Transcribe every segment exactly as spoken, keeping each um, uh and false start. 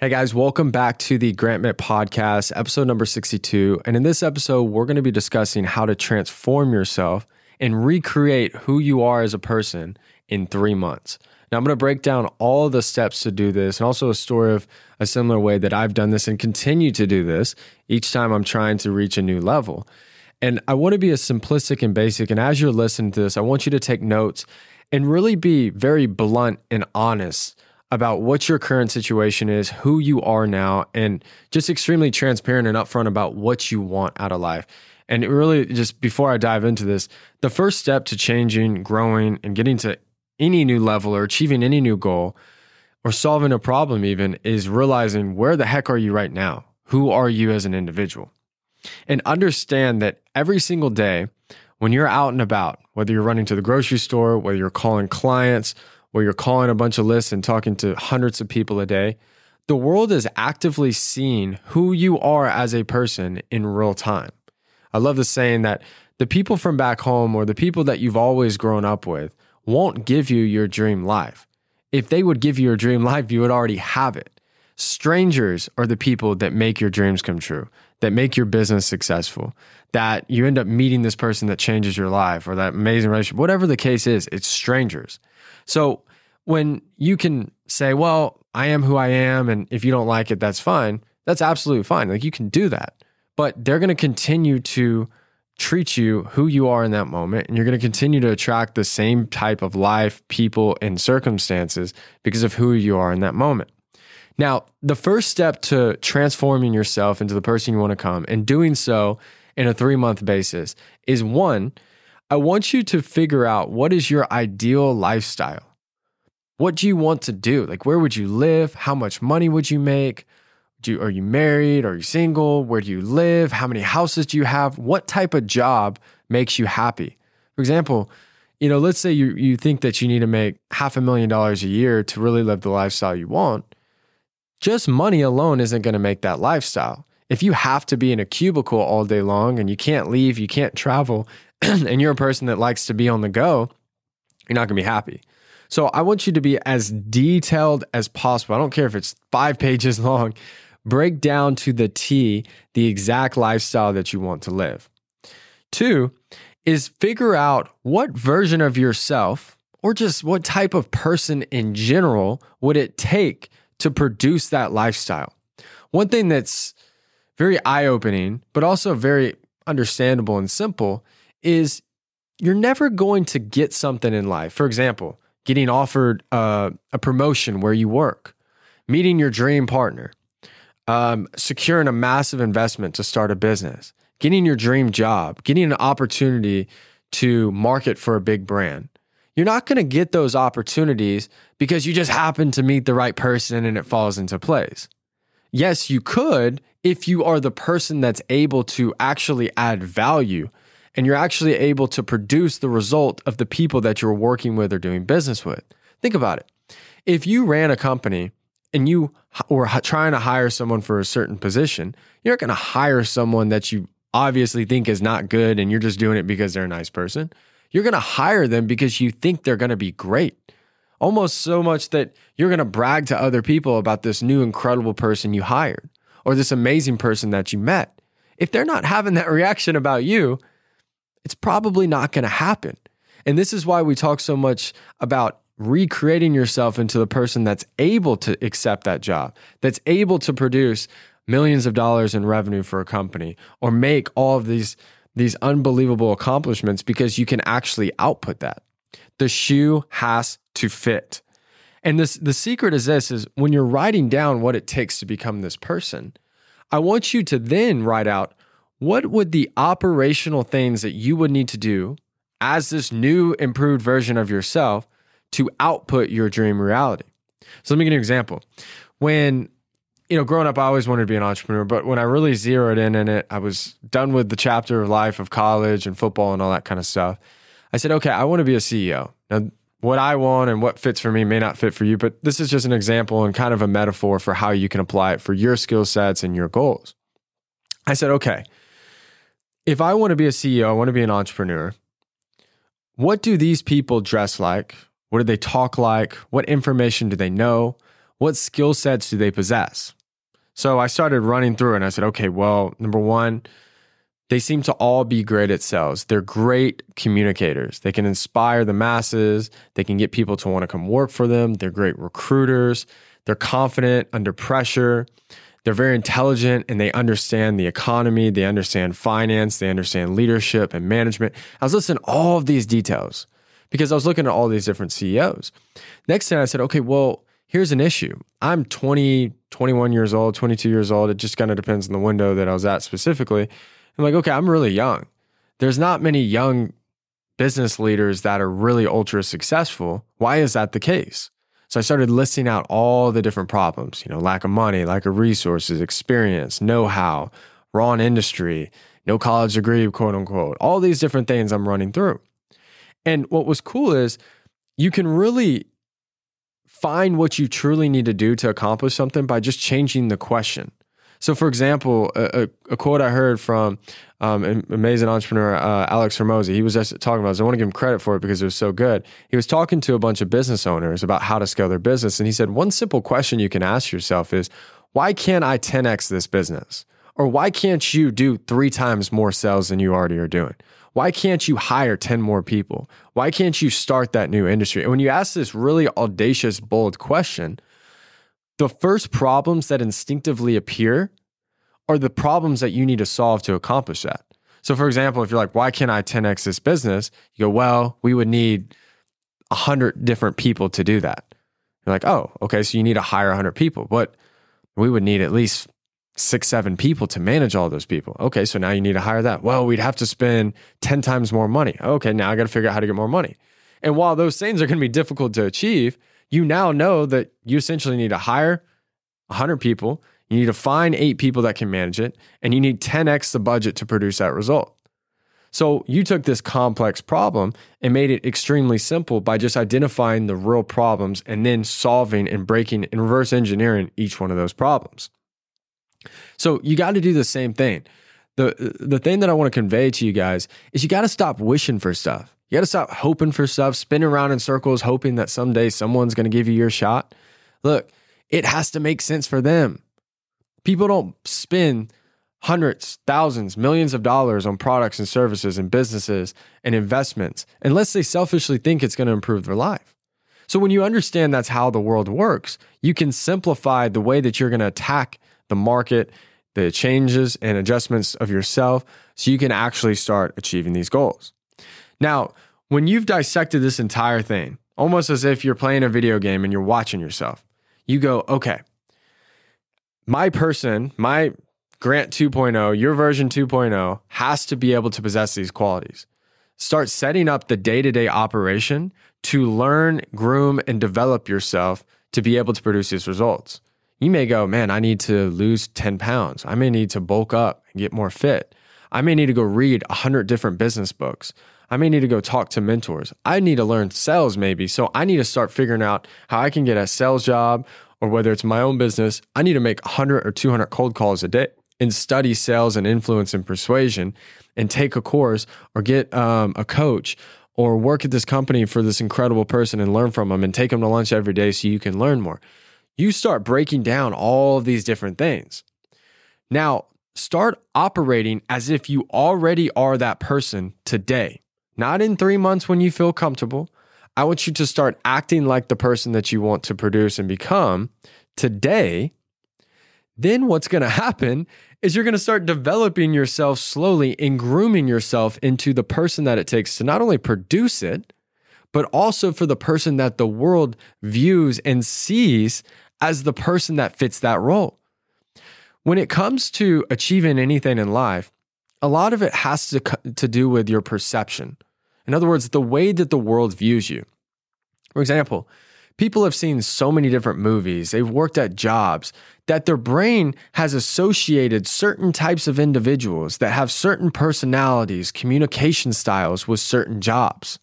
Hey guys, welcome back to the Grant Mitt podcast, episode number sixty-two. And in this episode, we're going to be discussing how to transform yourself and recreate who you are as a person in three months. Now, I'm going to break down all the steps to do this and also a story of a similar way that I've done this and continue to do this each time I'm trying to reach a new level. And I want to be as simplistic and basic. And as you're listening to this, I want you to take notes and really be very blunt and honest about what your current situation is, who you are now, and just extremely transparent and upfront about what you want out of life. And it really, just before I dive into this, the first step to changing, growing, and getting to any new level or achieving any new goal or solving a problem even is realizing where the heck are you right now? Who are you as an individual? And understand that every single day when you're out and about, whether you're running to the grocery store, whether you're calling clients, where you're calling a bunch of lists and talking to hundreds of people a day, the world is actively seeing who you are as a person in real time. I love the saying that the people from back home or the people that you've always grown up with won't give you your dream life. If they would give you your dream life, you would already have it. Strangers are the people that make your dreams come true, that make your business successful, that you end up meeting this person that changes your life or that amazing relationship, whatever the case is, it's strangers. So when you can say, well, I am who I am, and if you don't like it, that's fine. That's absolutely fine. Like you can do that, but they're going to continue to treat you who you are in that moment. And you're going to continue to attract the same type of life, people, and circumstances because of who you are in that moment. Now, the first step to transforming yourself into the person you want to come and doing so in a three-month basis is one, I want you to figure out what is your ideal lifestyle. What do you want to do? Like, where would you live? How much money would you make? Do you, are you married? Are you single? Where do you live? How many houses do you have? What type of job makes you happy? For example, you know, let's say you, you think that you need to make half a million dollars a year to really live the lifestyle you want. Just money alone isn't going to make that lifestyle. If you have to be in a cubicle all day long and you can't leave, you can't travel, and you're a person that likes to be on the go, you're not going to be happy. So I want you to be as detailed as possible. I don't care if it's five pages long. Break down to the T the exact lifestyle that you want to live. Two is figure out what version of yourself or just what type of person in general would it take to produce that lifestyle. One thing that's very eye-opening, but also very understandable and simple is you're never going to get something in life. For example, getting offered uh, a promotion where you work, meeting your dream partner, um, securing a massive investment to start a business, getting your dream job, getting an opportunity to market for a big brand. You're not going to get those opportunities because you just happen to meet the right person and it falls into place. Yes, you could if you are the person that's able to actually add value and you're actually able to produce the result of the people that you're working with or doing business with. Think about it. If you ran a company and you were trying to hire someone for a certain position, you're not going to hire someone that you obviously think is not good and you're just doing it because they're a nice person. You're going to hire them because you think they're going to be great. Almost so much that you're going to brag to other people about this new incredible person you hired or this amazing person that you met. If they're not having that reaction about you, it's probably not going to happen. And this is why we talk so much about recreating yourself into the person that's able to accept that job, that's able to produce millions of dollars in revenue for a company or make all of these, these unbelievable accomplishments because you can actually output that. The shoe has to fit. And this, the secret is this, is when you're writing down what it takes to become this person, I want you to then write out, what would the operational things that you would need to do as this new improved version of yourself to output your dream reality? So let me give you an example. When, you know, growing up, I always wanted to be an entrepreneur, but when I really zeroed in in it, I was done with the chapter of life of college and football and all that kind of stuff. I said, okay, I want to be a C E O. Now, what I want and what fits for me may not fit for you, but this is just an example and kind of a metaphor for how you can apply it for your skill sets and your goals. I said, okay, if I want to be a C E O, I want to be an entrepreneur, what do these people dress like? What do they talk like? What information do they know? what skill sets do they possess? So I started running through and I said, okay, well, number one, they seem to all be great at sales. They're great communicators. They can inspire the masses. They can get people to want to come work for them. They're great recruiters. They're confident under pressure. They're very intelligent and they understand the economy. They understand finance. They understand leadership and management. I was listing all of these details because I was looking at all these different C E Os. Next thing I said, okay, well, here's an issue. I'm twenty, twenty-one years old, twenty-two years old. It just kind of depends on the window that I was at specifically. I'm like, okay, I'm really young. There's not many young business leaders that are really ultra successful. Why is that the case? So I started listing out all the different problems, you know, lack of money, lack of resources, experience, know-how, raw in industry, no college degree, quote unquote, all these different things I'm running through. And what was cool is you can really find what you truly need to do to accomplish something by just changing the question. So for example, a, a, a quote I heard from um, an amazing entrepreneur, uh, Alex Hormozi, he was just talking about this. I want to give him credit for it because it was so good. He was talking to a bunch of business owners about how to scale their business. And he said, one simple question you can ask yourself is, why can't I ten X this business? Or why can't you do three times more sales than you already are doing? Why can't you hire ten more people? Why can't you start that new industry? And when you ask this really audacious, bold question, the first problems that instinctively appear are the problems that you need to solve to accomplish that. So for example, if you're like, why can't I ten X this business? You go, well, we would need one hundred different people to do that. You're like, oh, okay, so you need to hire one hundred people, but we would need at least six, seven people to manage all those people. Okay, so now you need to hire that. Well, we'd have to spend ten times more money. Okay, now I got to figure out how to get more money. And while those things are going to be difficult to achieve, you now know that you essentially need to hire one hundred people, you need to find eight people that can manage it, and you need ten X the budget to produce that result. So you took this complex problem and made it extremely simple by just identifying the real problems and then solving and breaking and reverse engineering each one of those problems. So you got to do the same thing. The, the thing that I want to convey to you guys is you got to stop wishing for stuff. You got to stop hoping for stuff, spinning around in circles, hoping that someday someone's going to give you your shot. Look, it has to make sense for them. People don't spend hundreds, thousands, millions of dollars on products and services and businesses and investments unless they selfishly think it's going to improve their life. So when you understand that's how the world works, you can simplify the way that you're going to attack the market, the changes and adjustments of yourself, so you can actually start achieving these goals. Now, when you've dissected this entire thing, almost as if you're playing a video game and you're watching yourself, you go, okay, my person, my Grant two point oh, your version two point oh has to be able to possess these qualities. Start setting up the day-to-day operation to learn, groom, and develop yourself to be able to produce these results. You may go, man, I need to lose ten pounds. I may need to bulk up and get more fit. I may need to go read one hundred different business books. I may need to go talk to mentors. I need to learn sales maybe. So I need to start figuring out how I can get a sales job, or whether it's my own business, I need to make one hundred or two hundred cold calls a day and study sales and influence and persuasion and take a course or get um, a coach or work at this company for this incredible person and learn from them and take them to lunch every day so you can learn more. You start breaking down all of these different things. Now, start operating as if you already are that person today. Not in three months when you feel comfortable. I want you to start acting like the person that you want to produce and become today. Then what's going to happen is you're going to start developing yourself slowly and grooming yourself into the person that it takes to not only produce it, but also for the person that the world views and sees as the person that fits that role. When it comes to achieving anything in life, a lot of it has to, to do with your perception. In other words, the way that the world views you. For example, people have seen so many different movies, they've worked at jobs, that their brain has associated certain types of individuals that have certain personalities, communication styles with certain jobs.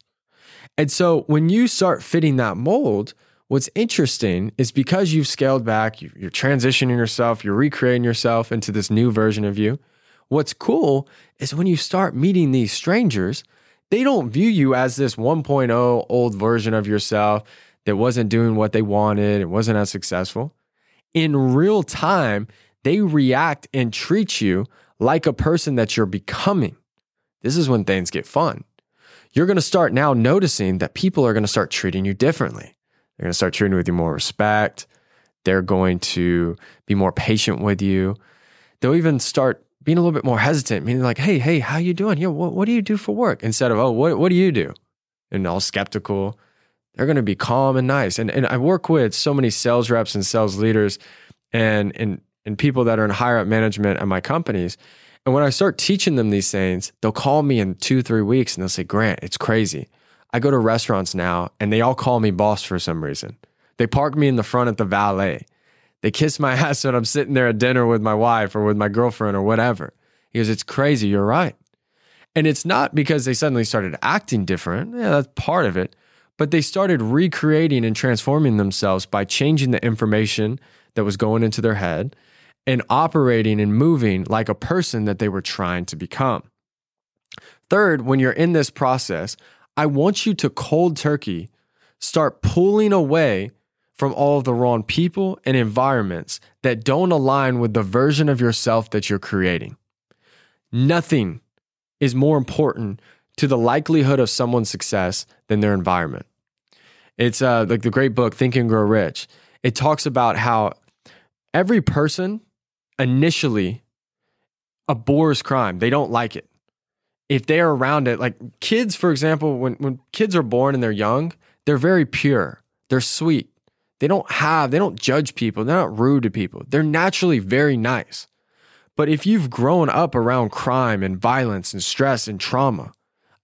And so when you start fitting that mold, what's interesting is because you've scaled back, you're transitioning yourself, you're recreating yourself into this new version of you. What's cool is when you start meeting these strangers, they don't view you as this one point oh old version of yourself. that wasn't doing what they wanted, it wasn't as successful, in real time, they react and treat you like a person that you're becoming. This is when things get fun. You're going to start now noticing that people are going to start treating you differently. They're going to start treating you with more respect. They're going to be more patient with you. They'll even start being a little bit more hesitant, meaning like, hey, hey, how you doing? Yeah, what, what do you do for work? Instead of, oh, what, what do you do? And all skeptical. They're going to be calm and nice. And and I work with so many sales reps and sales leaders and, and, and people that are in higher up management at my companies. And when I start teaching them these things, they'll call me in two, three weeks and they'll say, Grant, it's crazy. I go to restaurants now and they all call me boss for some reason. They park me in the front at the valet. They kiss my ass when I'm sitting there at dinner with my wife or with my girlfriend or whatever. He goes, it's crazy. You're right. And it's not because they suddenly started acting different. Yeah, that's part of it. But they started recreating and transforming themselves by changing the information that was going into their head and operating and moving like a person that they were trying to become. Third, when you're in this process, I want you to cold turkey, start pulling away from all of the wrong people and environments that don't align with the version of yourself that you're creating. Nothing is more important to the likelihood of someone's success than their environment. It's uh, like the great book, Think and Grow Rich. It talks about how every person initially abhors crime. They don't like it. If they're around it, like kids, for example, when, when kids are born and they're young, they're very pure. They're sweet. They don't have, they don't judge people. They're not rude to people. They're naturally very nice. But if you've grown up around crime and violence and stress and trauma,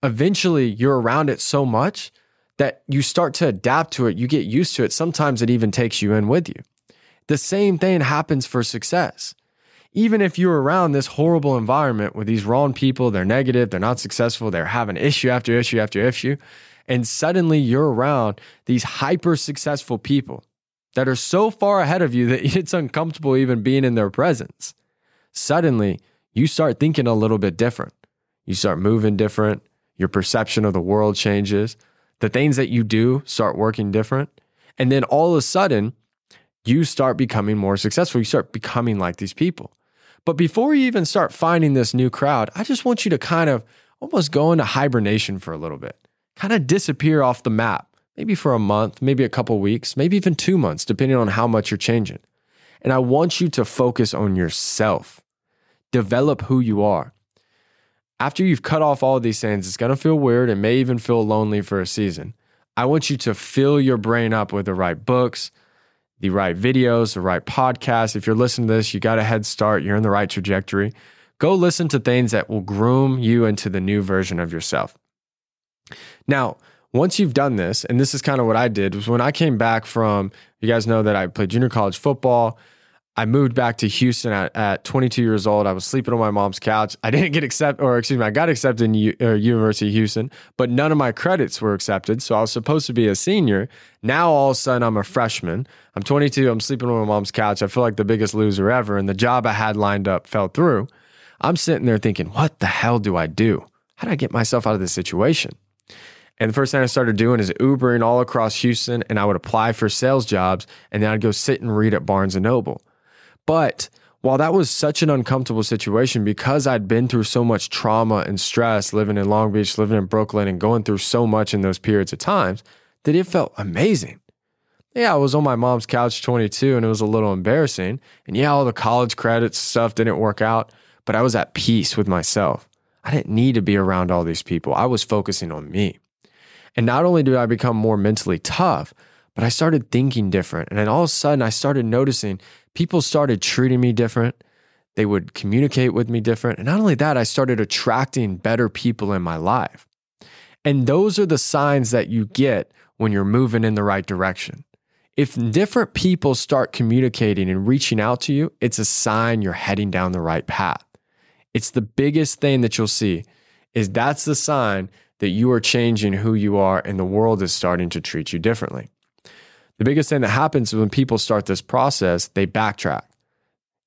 eventually you're around it so much that you start to adapt to it. You get used to it. Sometimes it even takes you in with you. The same thing happens for success. Even if you're around this horrible environment with these wrong people, they're negative, they're not successful, they're having issue after issue after issue, and suddenly you're around these hyper successful people that are so far ahead of you that it's uncomfortable even being in their presence. Suddenly, you start thinking a little bit different. You start moving different. Your perception of the world changes. The things that you do start working different. And then all of a sudden, you start becoming more successful. You start becoming like these people. But before you even start finding this new crowd, I just want you to kind of almost go into hibernation for a little bit, kind of disappear off the map, maybe for a month, maybe a couple weeks, maybe even two months, depending on how much you're changing. And I want you to focus on yourself. Develop who you are. After you've cut off all of these things, it's going to feel weird and may even feel lonely for a season. I want you to fill your brain up with the right books, the right videos, the right podcasts. If you're listening to this, you got a head start. You're in the right trajectory. Go listen to things that will groom you into the new version of yourself. Now, once you've done this, and this is kind of what I did, was when I came back from, you guys know that I played junior college football. I moved back to Houston at, at twenty-two years old. I was sleeping on my mom's couch. I didn't get accepted, or excuse me, I got accepted in U, uh, University of Houston, but none of my credits were accepted. So I was supposed to be a senior. Now all of a sudden I'm a freshman. I'm twenty-two. I'm sleeping on my mom's couch. I feel like the biggest loser ever. And the job I had lined up fell through. I'm sitting there thinking, what the hell do I do? How do I get myself out of this situation? And the first thing I started doing is Ubering all across Houston, and I would apply for sales jobs, and then I'd go sit and read at Barnes and Noble. But while that was such an uncomfortable situation, because I'd been through so much trauma and stress living in Long Beach, living in Brooklyn, and going through so much in those periods of times, that it felt amazing. Yeah, I was on my mom's couch twenty-two, and it was a little embarrassing. And yeah, all the college credits stuff didn't work out, but I was at peace with myself. I didn't need to be around all these people. I was focusing on me. And not only did I become more mentally tough, but I started thinking different. And then all of a sudden, I started noticing people started treating me different. They would communicate with me different. And not only that, I started attracting better people in my life. And those are the signs that you get when you're moving in the right direction. If different people start communicating and reaching out to you, it's a sign you're heading down the right path. It's the biggest thing that you'll see is that's the sign that you are changing who you are and the world is starting to treat you differently. The biggest thing that happens is when people start this process, they backtrack.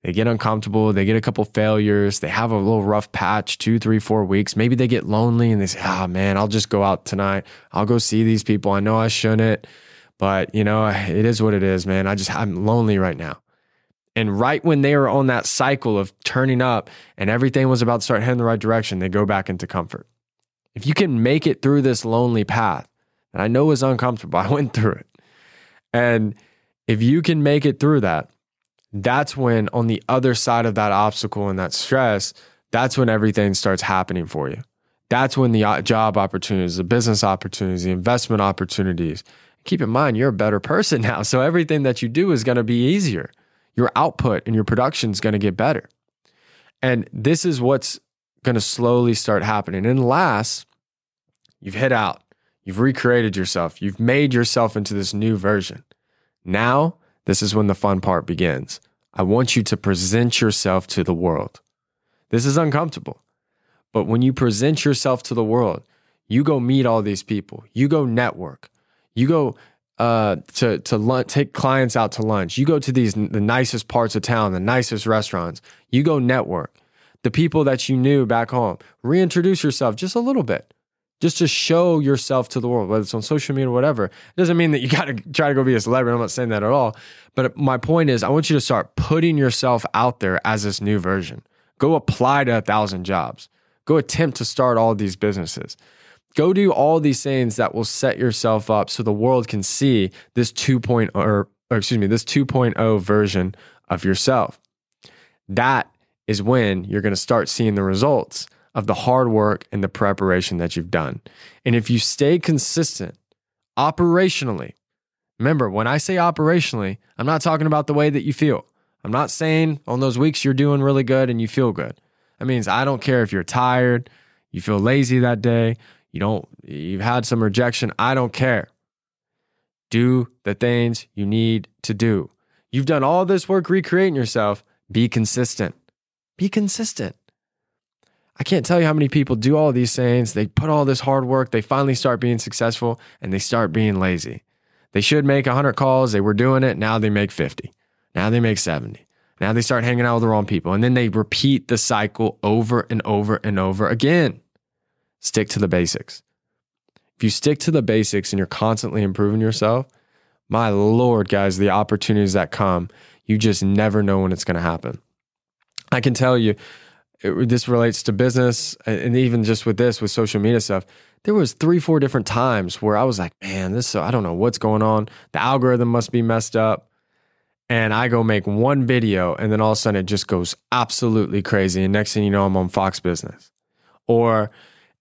They get uncomfortable. They get a couple failures. They have a little rough patch, two, three, four weeks. Maybe they get lonely and they say, oh man, I'll just go out tonight. I'll go see these people. I know I shouldn't, But, you know, it is what it is, man. I just, I'm lonely right now. And right when they were on that cycle of turning up and everything was about to start heading the right direction, they go back into comfort. If you can make it through this lonely path, and I know it was uncomfortable, I went through it. And if you can make it through that, that's when on the other side of that obstacle and that stress, that's when everything starts happening for you. That's when the job opportunities, the business opportunities, the investment opportunities. Keep in mind, you're a better person now. So everything that you do is going to be easier. Your output and your production is going to get better. And this is what's going to slowly start happening. And last, you've hit out. You've recreated yourself. You've made yourself into this new version. Now, this is when the fun part begins. I want you to present yourself to the world. This is uncomfortable. But when you present yourself to the world, you go meet all these people. You go network. You go uh, to to lunch, take clients out to lunch. You go to these the nicest parts of town, the nicest restaurants. You go network. The people that you knew back home, reintroduce yourself just a little bit, just to show yourself to the world, whether it's on social media or whatever. It doesn't mean that you got to try to go be a celebrity. I'm not saying that at all. But my point is, I want you to start putting yourself out there as this new version. Go apply to a thousand jobs. Go attempt to start all these businesses. Go do all these things that will set yourself up so the world can see this two point oh or, or excuse me, this two point oh version of yourself. That is when you're going to start seeing the results of the hard work and the preparation that you've done. And if you stay consistent operationally, remember when I say operationally, I'm not talking about the way that you feel. I'm not saying on those weeks you're doing really good and you feel good. That means I don't care if you're tired, you feel lazy that day, you don't, you've had some rejection. I don't care. Do the things you need to do. You've done all this work recreating yourself. Be consistent. Be consistent. I can't tell you how many people do all these things. They put all this hard work. They finally start being successful and they start being lazy. They should make one hundred calls. They were doing it. Now they make fifty. Now they make seventy. Now they start hanging out with the wrong people. And then they repeat the cycle over and over and over again. Stick to the basics. If you stick to the basics and you're constantly improving yourself, my Lord, guys, the opportunities that come, you just never know when it's going to happen. I can tell you, it, this relates to business and even just with this, with social media stuff, there was three, four different times where I was like, man, this, I don't know what's going on. The algorithm must be messed up. And I go make one video and then all of a sudden it just goes absolutely crazy. And next thing you know, I'm on Fox Business. Or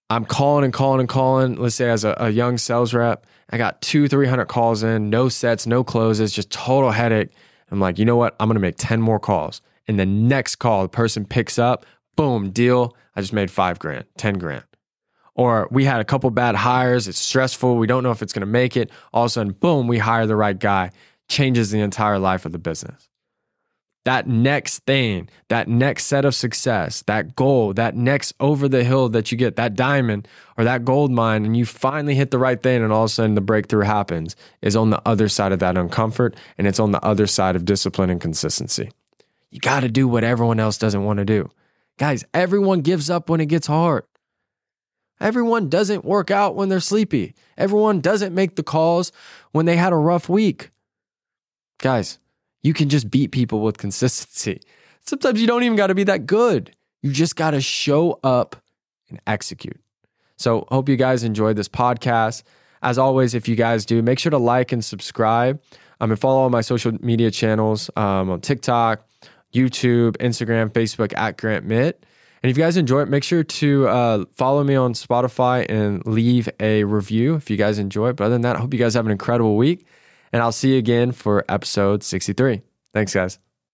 I'm calling and calling and calling. Let's say as a, a young sales rep, I got two, three hundred calls in, no sets, no closes, just total headache. I'm like, you know what? I'm going to make ten more calls. And the next call, the person picks up, boom, deal. I just made five grand, ten grand. Or we had a couple bad hires. It's stressful. We don't know if it's going to make it. All of a sudden, boom, we hire the right guy. Changes the entire life of the business. That next thing, that next set of success, that goal, that next over the hill that you get, that diamond or that gold mine, and you finally hit the right thing and all of a sudden the breakthrough happens, is on the other side of that uncomfort and it's on the other side of discipline and consistency. You got to do what everyone else doesn't want to do. Guys, everyone gives up when it gets hard. Everyone doesn't work out when they're sleepy. Everyone doesn't make the calls when they had a rough week. Guys, you can just beat people with consistency. Sometimes you don't even got to be that good. You just got to show up and execute. So hope you guys enjoyed this podcast. As always, if you guys do, make sure to like and subscribe um, and follow all my social media channels um, on TikTok, YouTube, Instagram, Facebook at Grant Mitt. And if you guys enjoy it, make sure to uh, follow me on Spotify and leave a review if you guys enjoy it. But other than that, I hope you guys have an incredible week. And I'll see you again for episode sixty-three. Thanks, guys.